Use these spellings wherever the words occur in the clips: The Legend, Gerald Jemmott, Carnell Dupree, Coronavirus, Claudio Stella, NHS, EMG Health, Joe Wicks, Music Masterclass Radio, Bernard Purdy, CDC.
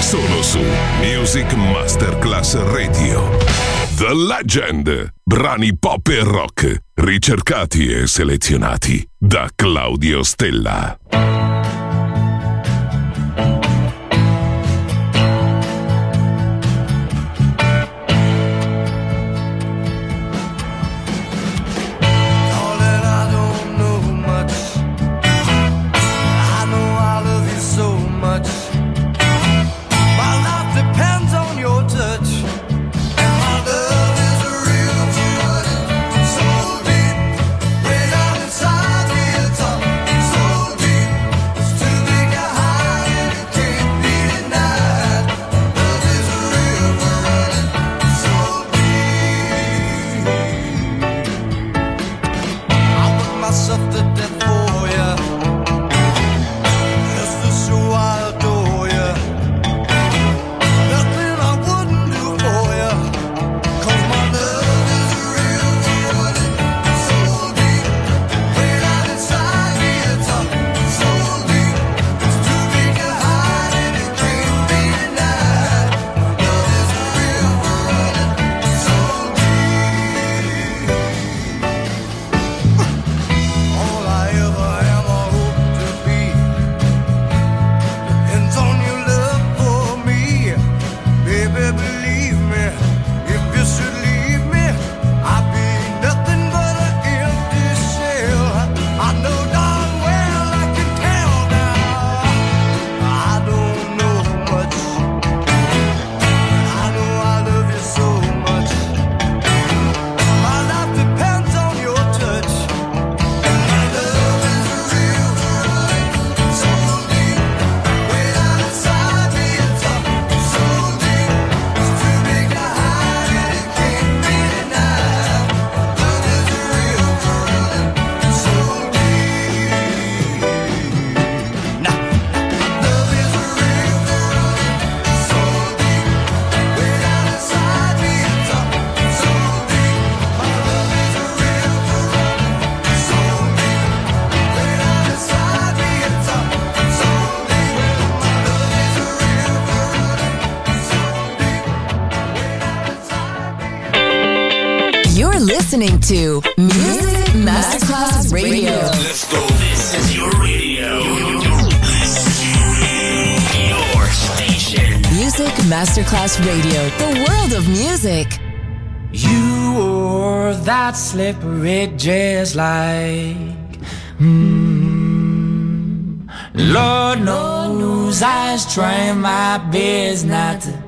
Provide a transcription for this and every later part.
Solo su Music Masterclass Radio. The Legend. Brani pop e rock ricercati e selezionati da Claudio Stella. Listening to Music Masterclass Radio. Let's go. This is your radio. This is your station. Music Masterclass Radio. The world of music. You are that slippery just like Lord knows I was trying my best not to.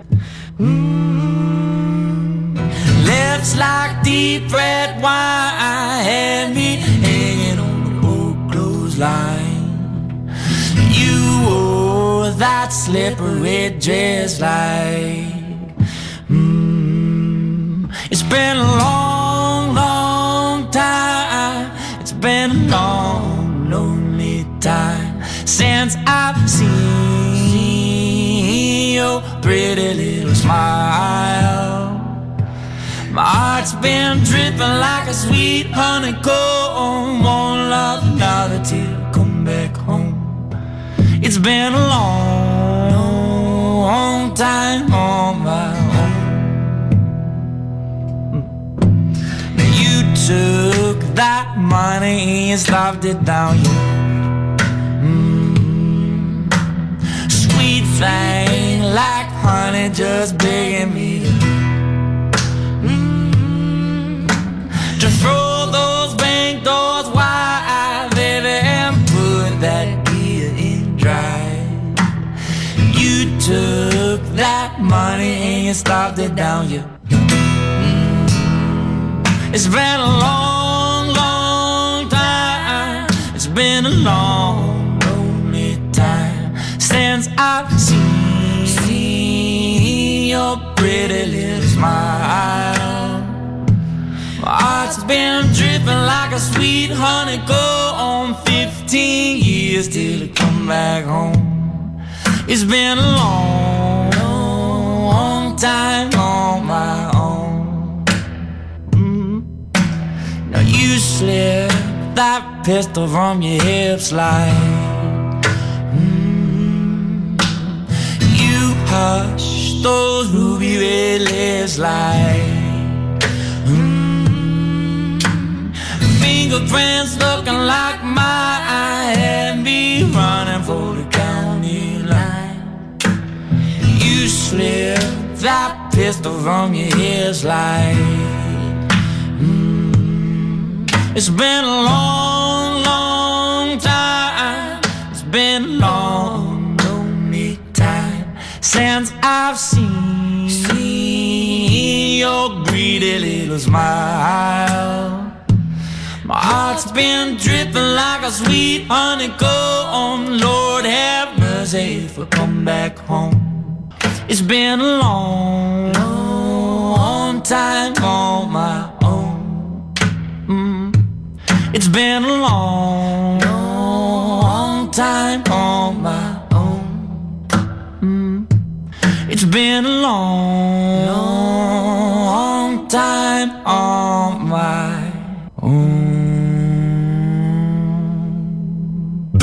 Lips like deep red wine had me hanging on the old clothesline. You wore that slippery dress like It's been a long, long time. It's been a long, lonely time since I've seen your pretty little smile. My heart's been dripping like a sweet honeycomb. One love, another till I come back home. It's been a long, long time on my own. Now you took that money and stuffed it down your sweet thing like honey, just begging me to throw those bank doors wide, baby, and put that gear in drive. You took that money and you stopped it down, yeah. It's been a long, long time. It's been a long, lonely time since I've seen your your pretty little smile. My heart's been dripping like a sweet honey. Go on 15 years till I come back home. It's been a long, long time on my own. Mm-hmm. Now you slip that pistol from your hips like. Hush those ruby red lips like fingerprints looking like mine. Had me running for the county line. You slip that pistol from your hips like It's been a long, long time. It's been long since I've seen your greedy little smile. My heart's been dripping like a sweet honeycomb. Lord have mercy if I come back home. It's been a long, long time on my own. It's been a long, long time on my own. It's been a long, long time on my own.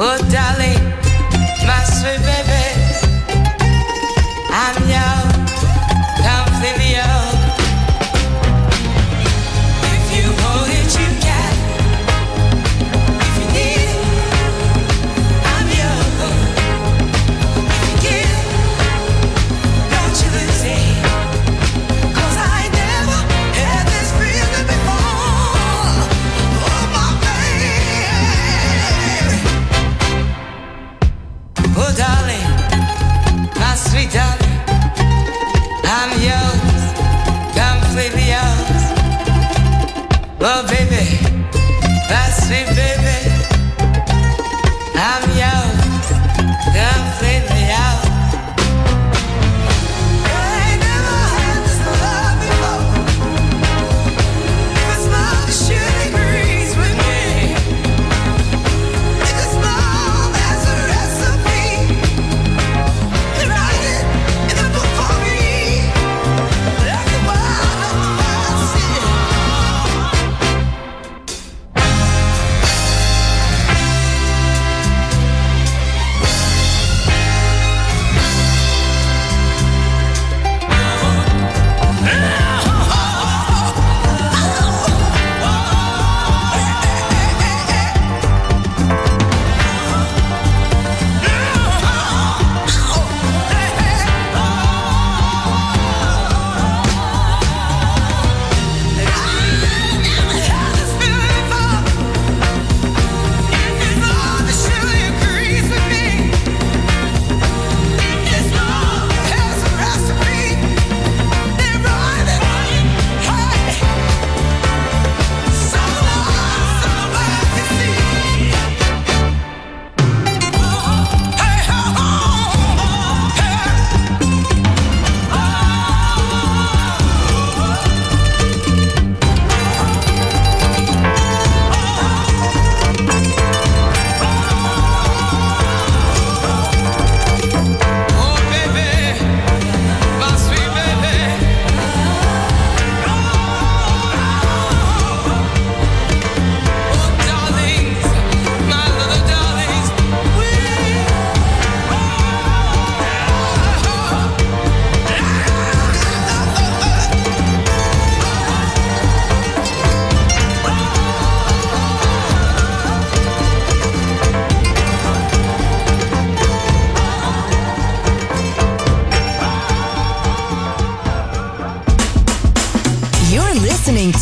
Oh darling, my sweet baby, I'm your company. If you hold it, you got it. If you need it, I'm yours. If you give it, don't you lose it. 'Cause I never had this feeling before. Oh my baby. Oh darling, my sweet darling, I'm yours, completely yours. Oh baby, my sweet baby, I'm yours, completely yours.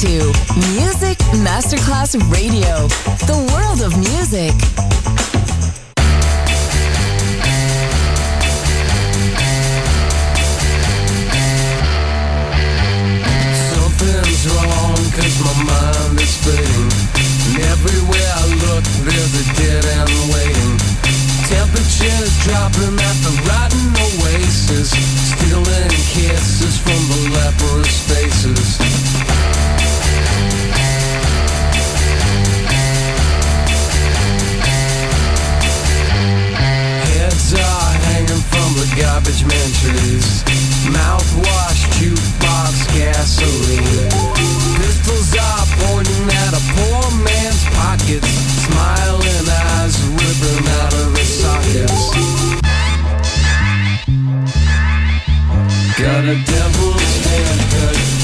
To Music Masterclass Radio, the world of music. Something's wrong 'cause my mind is fading, and everywhere I look there's a dead end waiting. Temperatures dropping at the rotten oasis, stealing kisses from the leprous faces. Are hanging from the garbage man trees, mouthwash, jukebox, gasoline. Pistols are pointing at a poor man's pockets, smiling eyes ripping out of his sockets. Got a devil's haircut.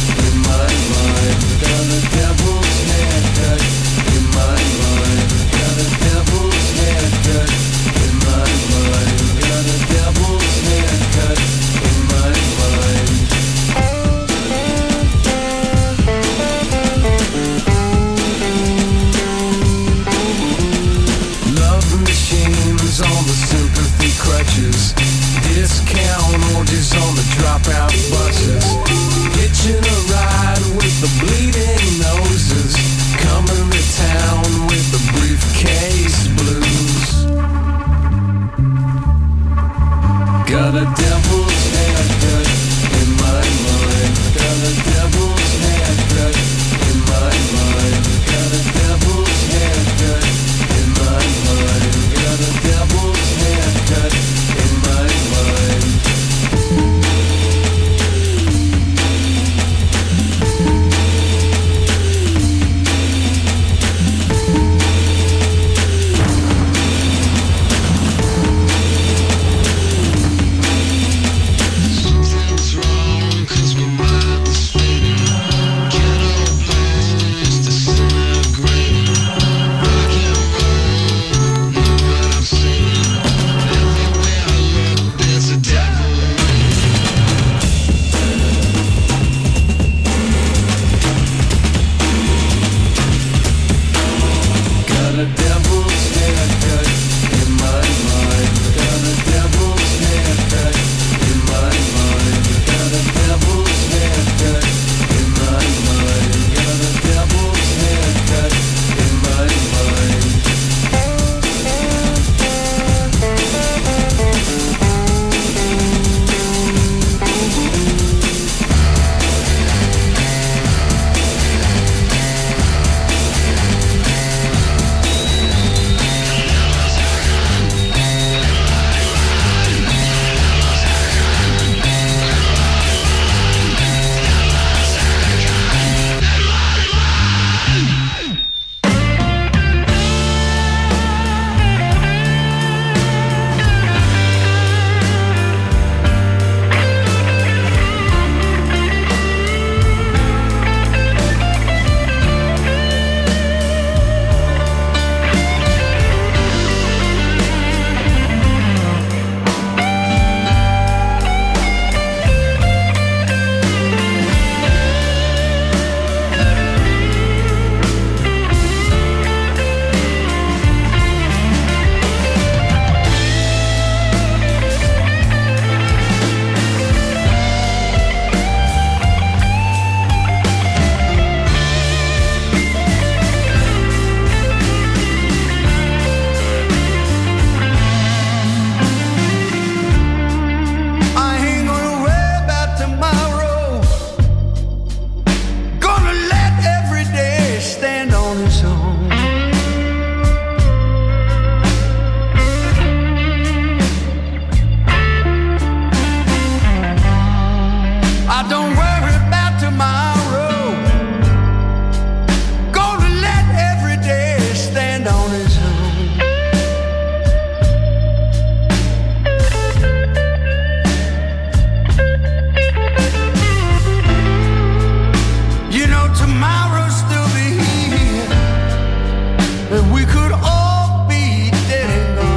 and we could all be dead and gone.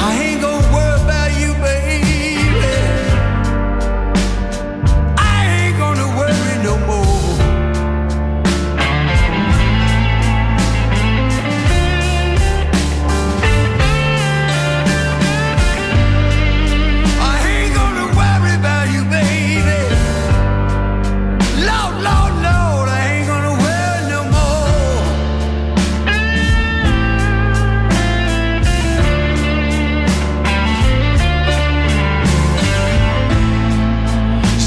I ain't gonna worry about you, baby. I ain't gonna worry no more. I ain't gonna worry about you, baby. Lord, Lord, Lord, I ain't gonna worry no more.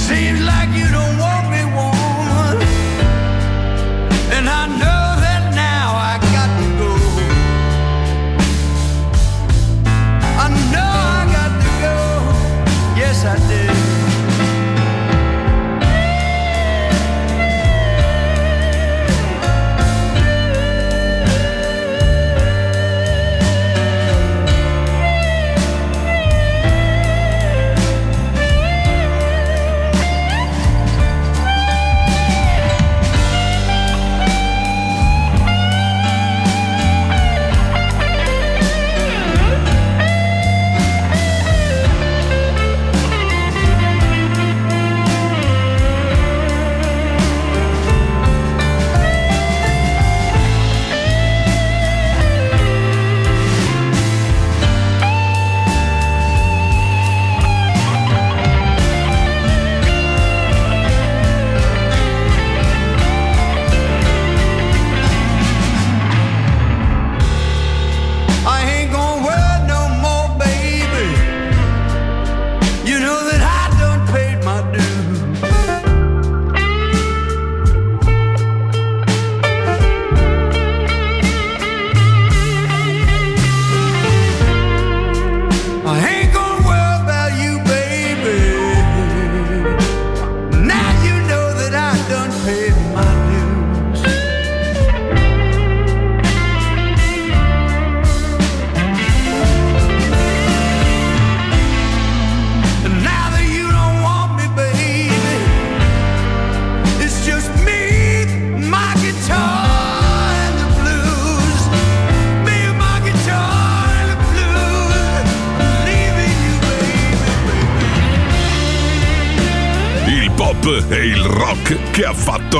Seems like you don't want me, woman, and I know that now I got to go. I know I got to go. Yes, I did. I ain't gonna worry no more, baby. You know that I done paid my dues. I ain't gonna worry about you, baby. Now you know that I done paid my dues. And now that you don't want me, baby, it's just me, my guitar, and the blues. Me, my guitar, and the blues. Leaving you, Il pop e il rock che ha fatto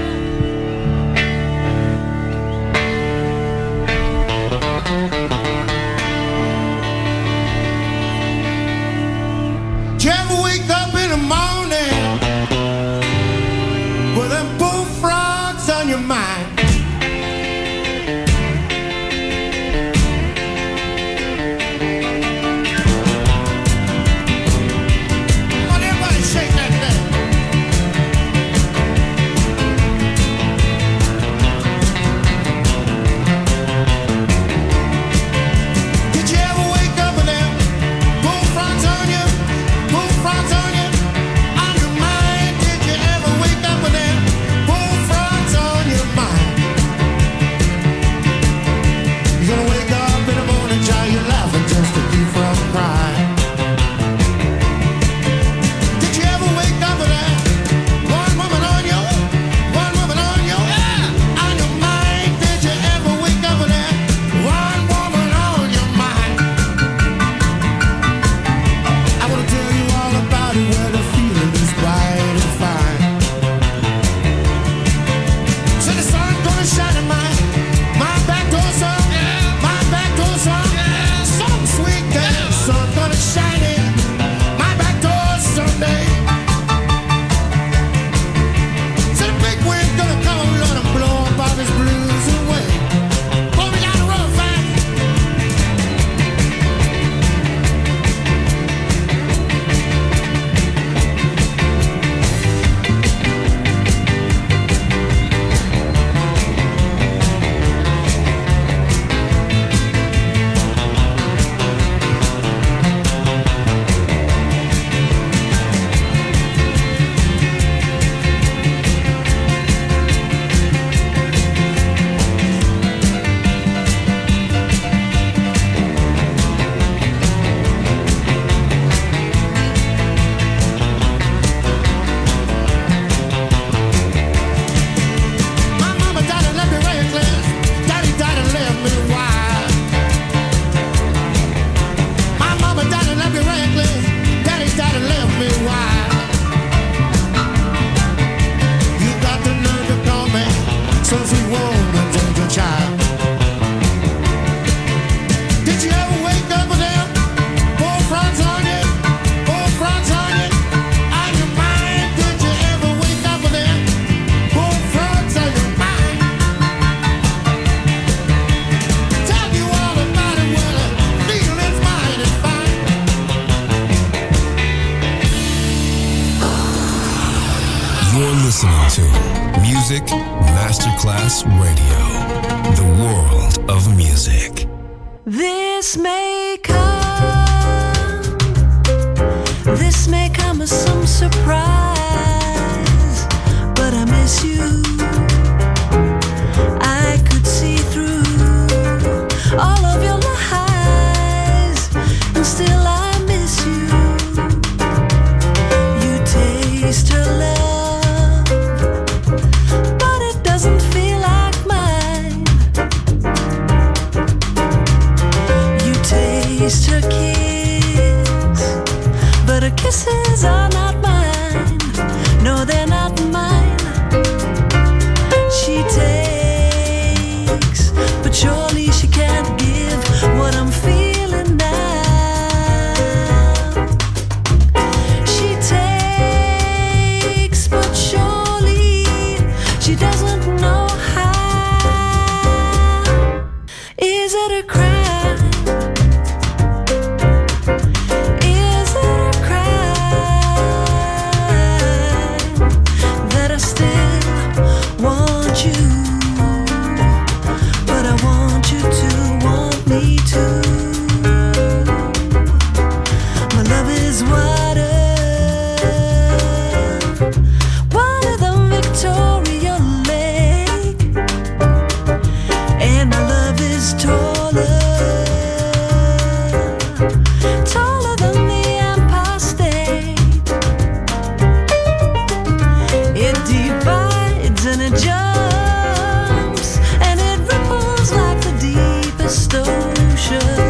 You ever wake up in the morning with them bullfrogs on your mind? Come on, everybody, shake that thing. listening to Music Masterclass Radio, the world of music. This may come as some surprise, but I miss you. I could see through all of your lies, and still I miss you. You taste her love, but it doesn't feel like mine. You taste her kiss, but her kisses are not mine. No, they're not mine. She takes, but surely she can't give what I'm feeling now. She takes, but surely she doesn't know how. Is it a crime? Is it a crime that I still want you, but I want you to want me too? My love is wider than Victoria Lake, and my love is taller than the Empire State. It divides and it jumps, and it ripples like the deepest ocean.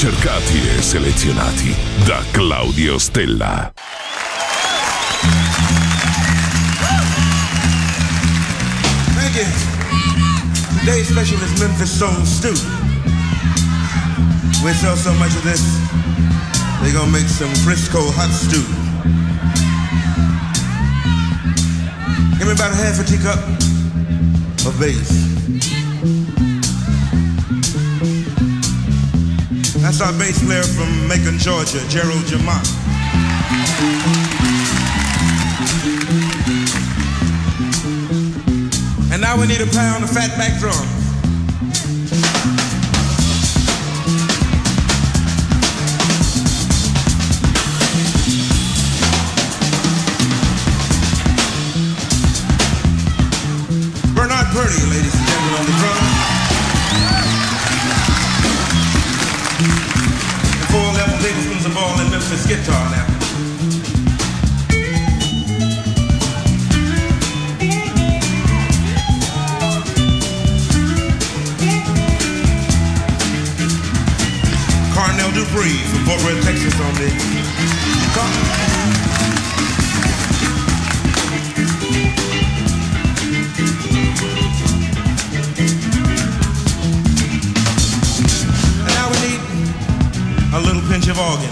ricercati e selezionati da Claudio Stella. Thank you. Today's special is Memphis Soul Stew. We sell so much of this, they're gonna make some Frisco hot stew. Give me about half a teacup of bass. That's our bass player from Macon, Georgia, Gerald Jemmott. And now we need a pound of fatback drums. Bernard Purdy, ladies and gentlemen, on the drums. Four level tablespoons of oil and Memphis guitar now. Carnell Dupree from Fort Worth, Texas on the guitar. And now we need a little pinch of organ.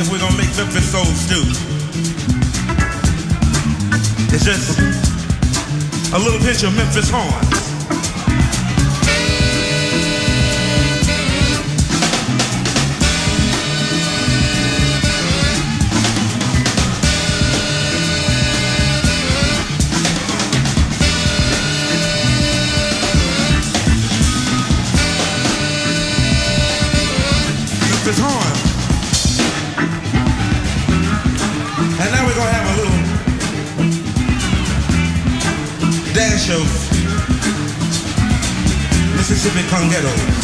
If we're gonna make Memphis Soul Stew, it's just a little pinch of Memphis horn. Mississippi Congetto.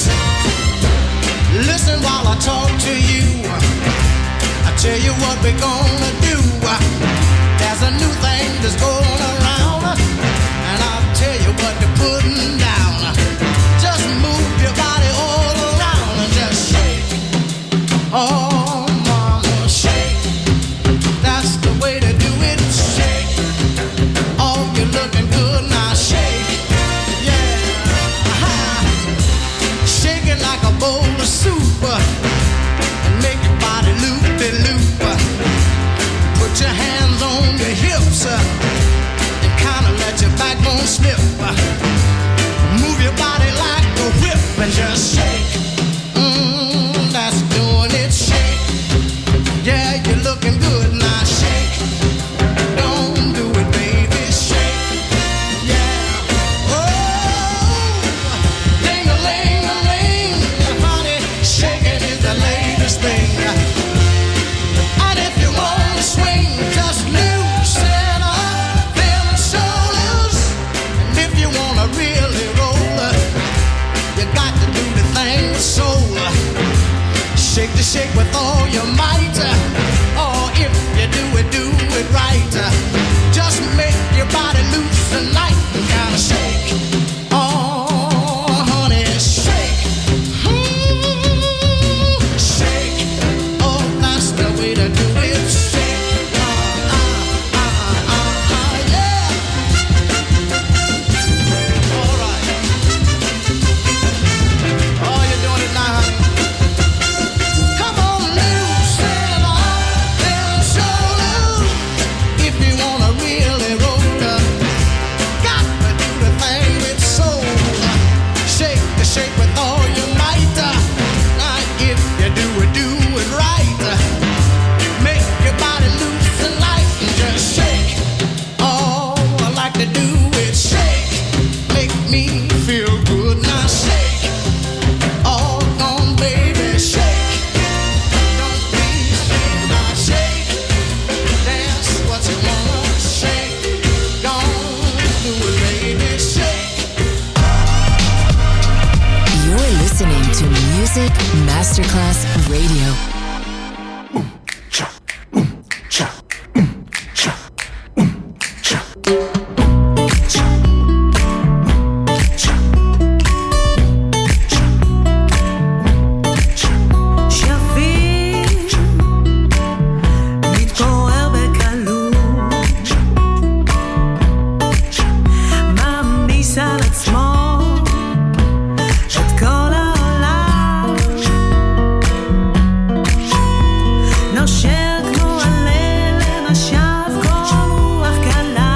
listen, listen while I talk to you. I tell you what we're gonna do. There's a new thing that's going around, and I'll tell you what they're putting down. Just move your body all around and just shake. Oh, mama, shake. That's the way to do it. Shake. Oh, you're looking good now. Shake. Yeah. Aha. Shake it like a bowl of soup, and make your body loop-de-loop. Put your hands on your hips, and kind of let your backbone slip. Move your body like a whip and just shake. That's doing it. Shake. Yeah, you're looking good now. Shake. Don't do it, baby. Shake. Yeah. Oh, ding-a-ling-a-ling, honey, shaking is the latest thing. And if you want to swing, just loose it up, feeling so loose. And if you want to really roll, you got to do the thing with soul. Shake the shake with all your might. Oh, if you do it right. Just make your body loose tonight and kind of shake. Oh, honey, shake. Shake. Oh, that's the way to do it. Shake. Yeah. All right. Oh, you're doing it now, honey. Come on, loose it up, feeling so loose. If you wanna really roll up, got to do the thing with soul. Shake the shake with all your might. Now if you do it right. Make your body loose and light and just shake. Oh, I like to do it. Shake, make me feel good now. Shake. Oh, don't, baby, shake. Don't please me now. Shake. That's what you wanna shake. Don't do it, baby. Shake. You're listening to Music Masterclass Radio. Je vis, dico avec allou. Mam nisa l'atzmo, את כל העולם נושר כמו עלה למשב, כל רוח קלה.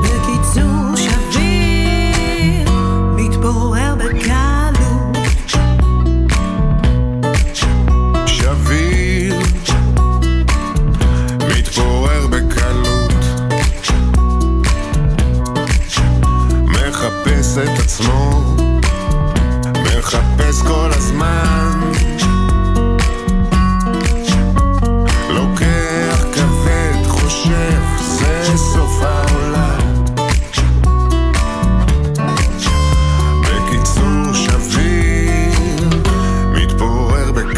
בקיצור, שביר מתפורר בקלות. שביר מתפורר בקלות, מחפש את עצמו, מחפש כל הזמן, לוקח כבד, חושב זה סוף העולם. בקיצור, שביר מתפורר בקלות.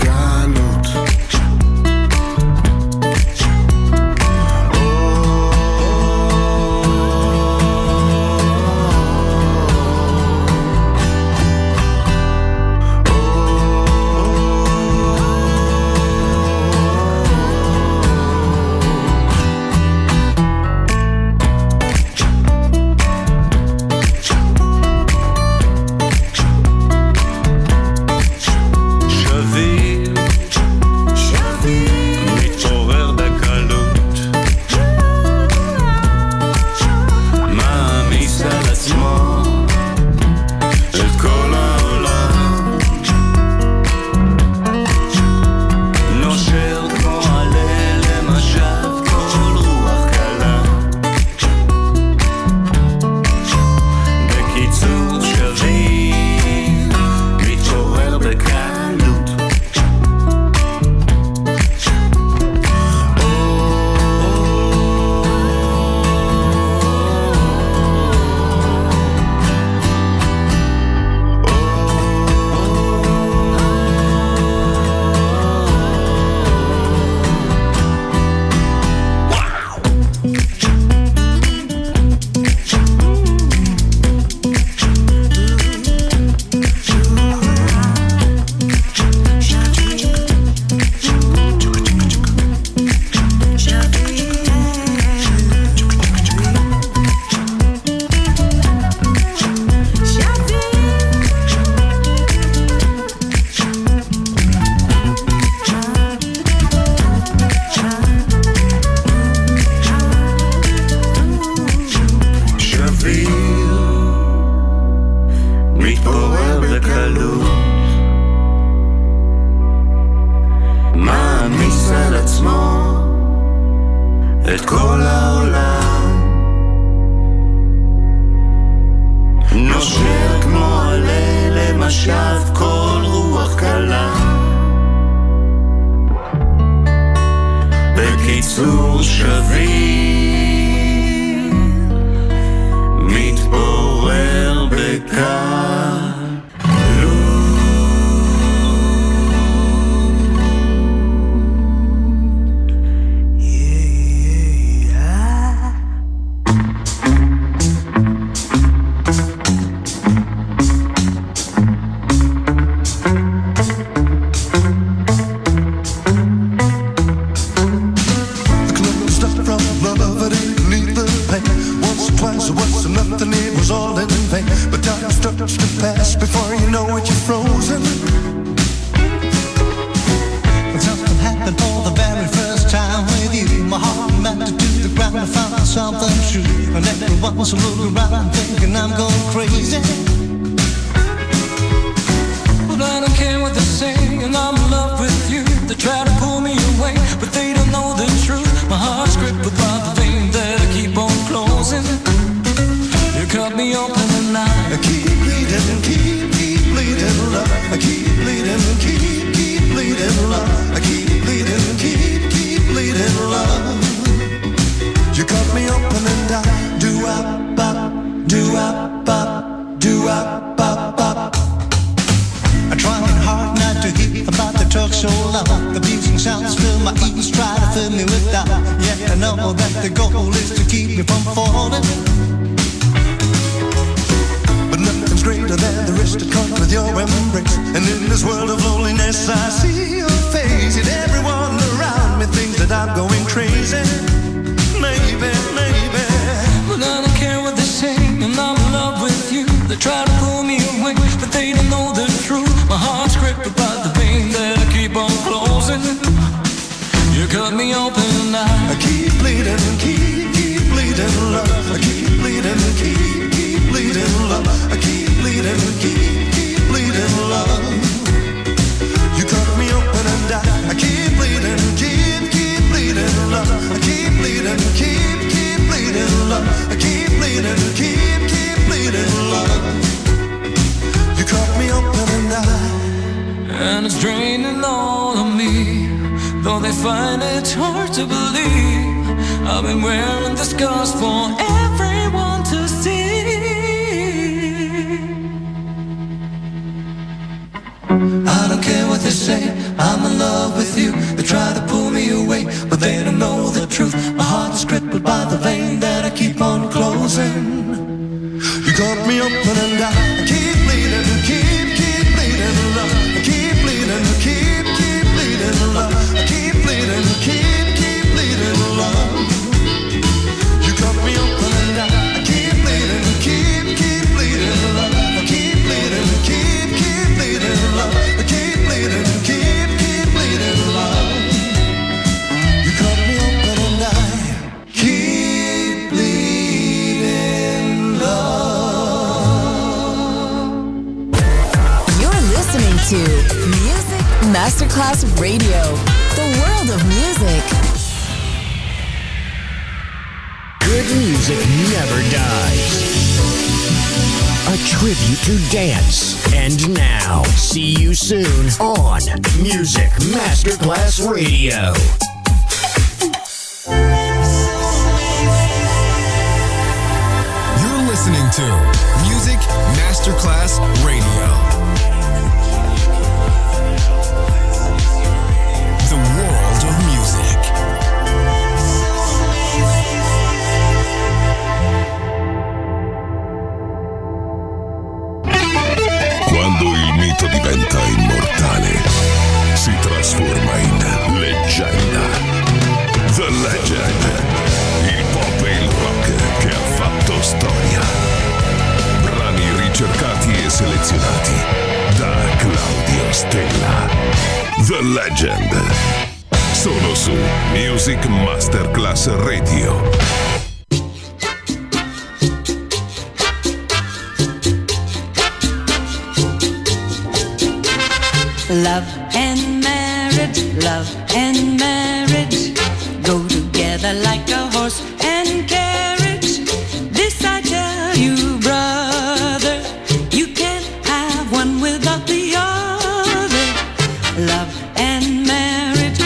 lose. Maar niks wel het smal, het cola ola. נושר כמו עלה למשב כל רוח קלה. בקיצור שביר מתפורר בקר. Radio. You're listening to Music Masterclass Radio. The world of music. Quando il mito diventa immortale, si trasforma in leggenda. The Legend, il pop e il rock che ha fatto storia. Brani ricercati e selezionati da Claudio Stella. The Legend, solo su Music Masterclass Radio. Love and marriage, love and marriage go together like a horse and carriage. This I tell you, brother, you can't have one without the other. Love and marriage,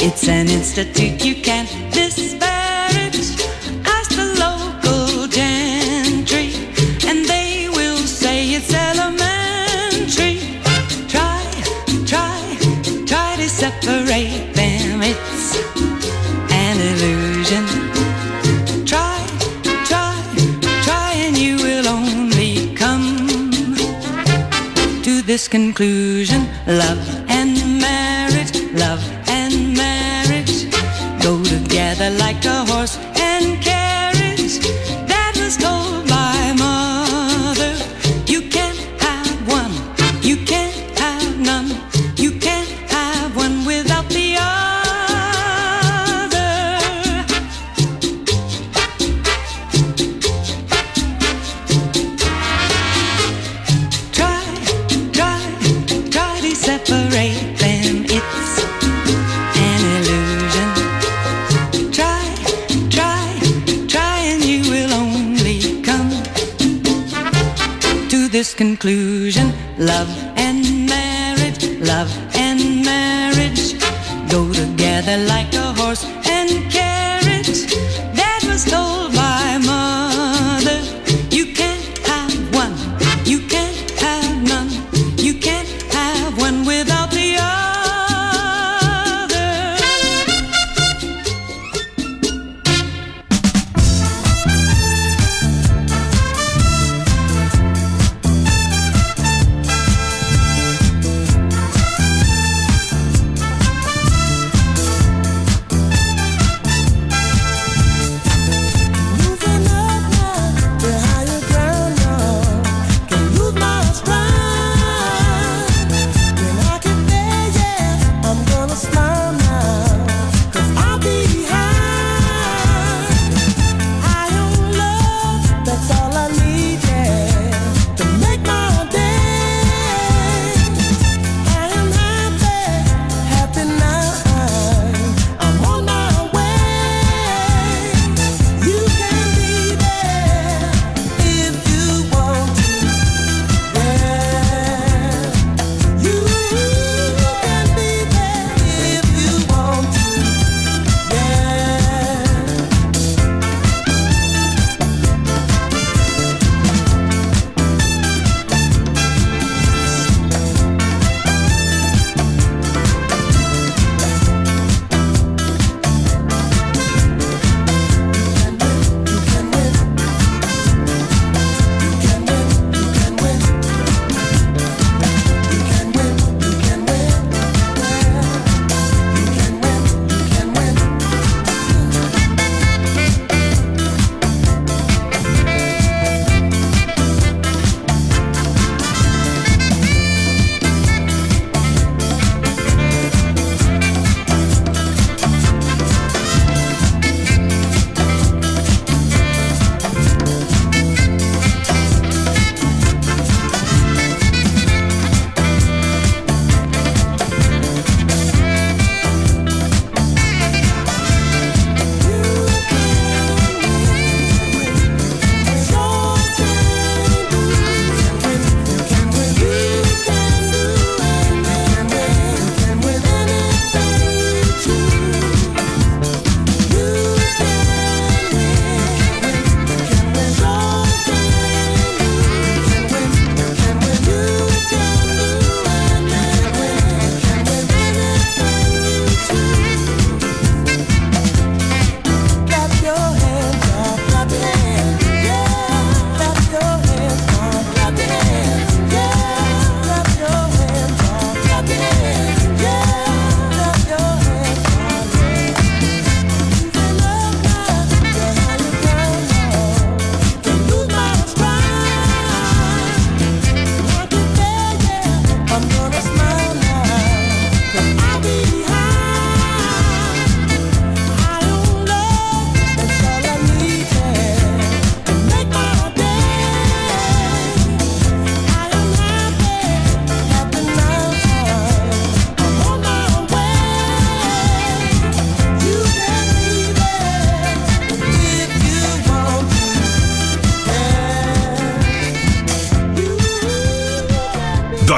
it's an institute you can't disparage. Ask the local gentry and they will say it's elementary. Try to separate them, it's an illusion. Try and you will only come to this conclusion. Love and marriage go together like a horse and carriage. That was told by mother. You can't have one, you can't have none, you can't have one without the other. Try to separate. Conclusion. Love and marriage go together like a horse and carriage. That was told by mother. You can't have one, you can't have none, you can't have one without the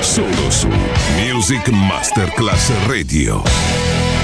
Solo su Music Masterclass Radio.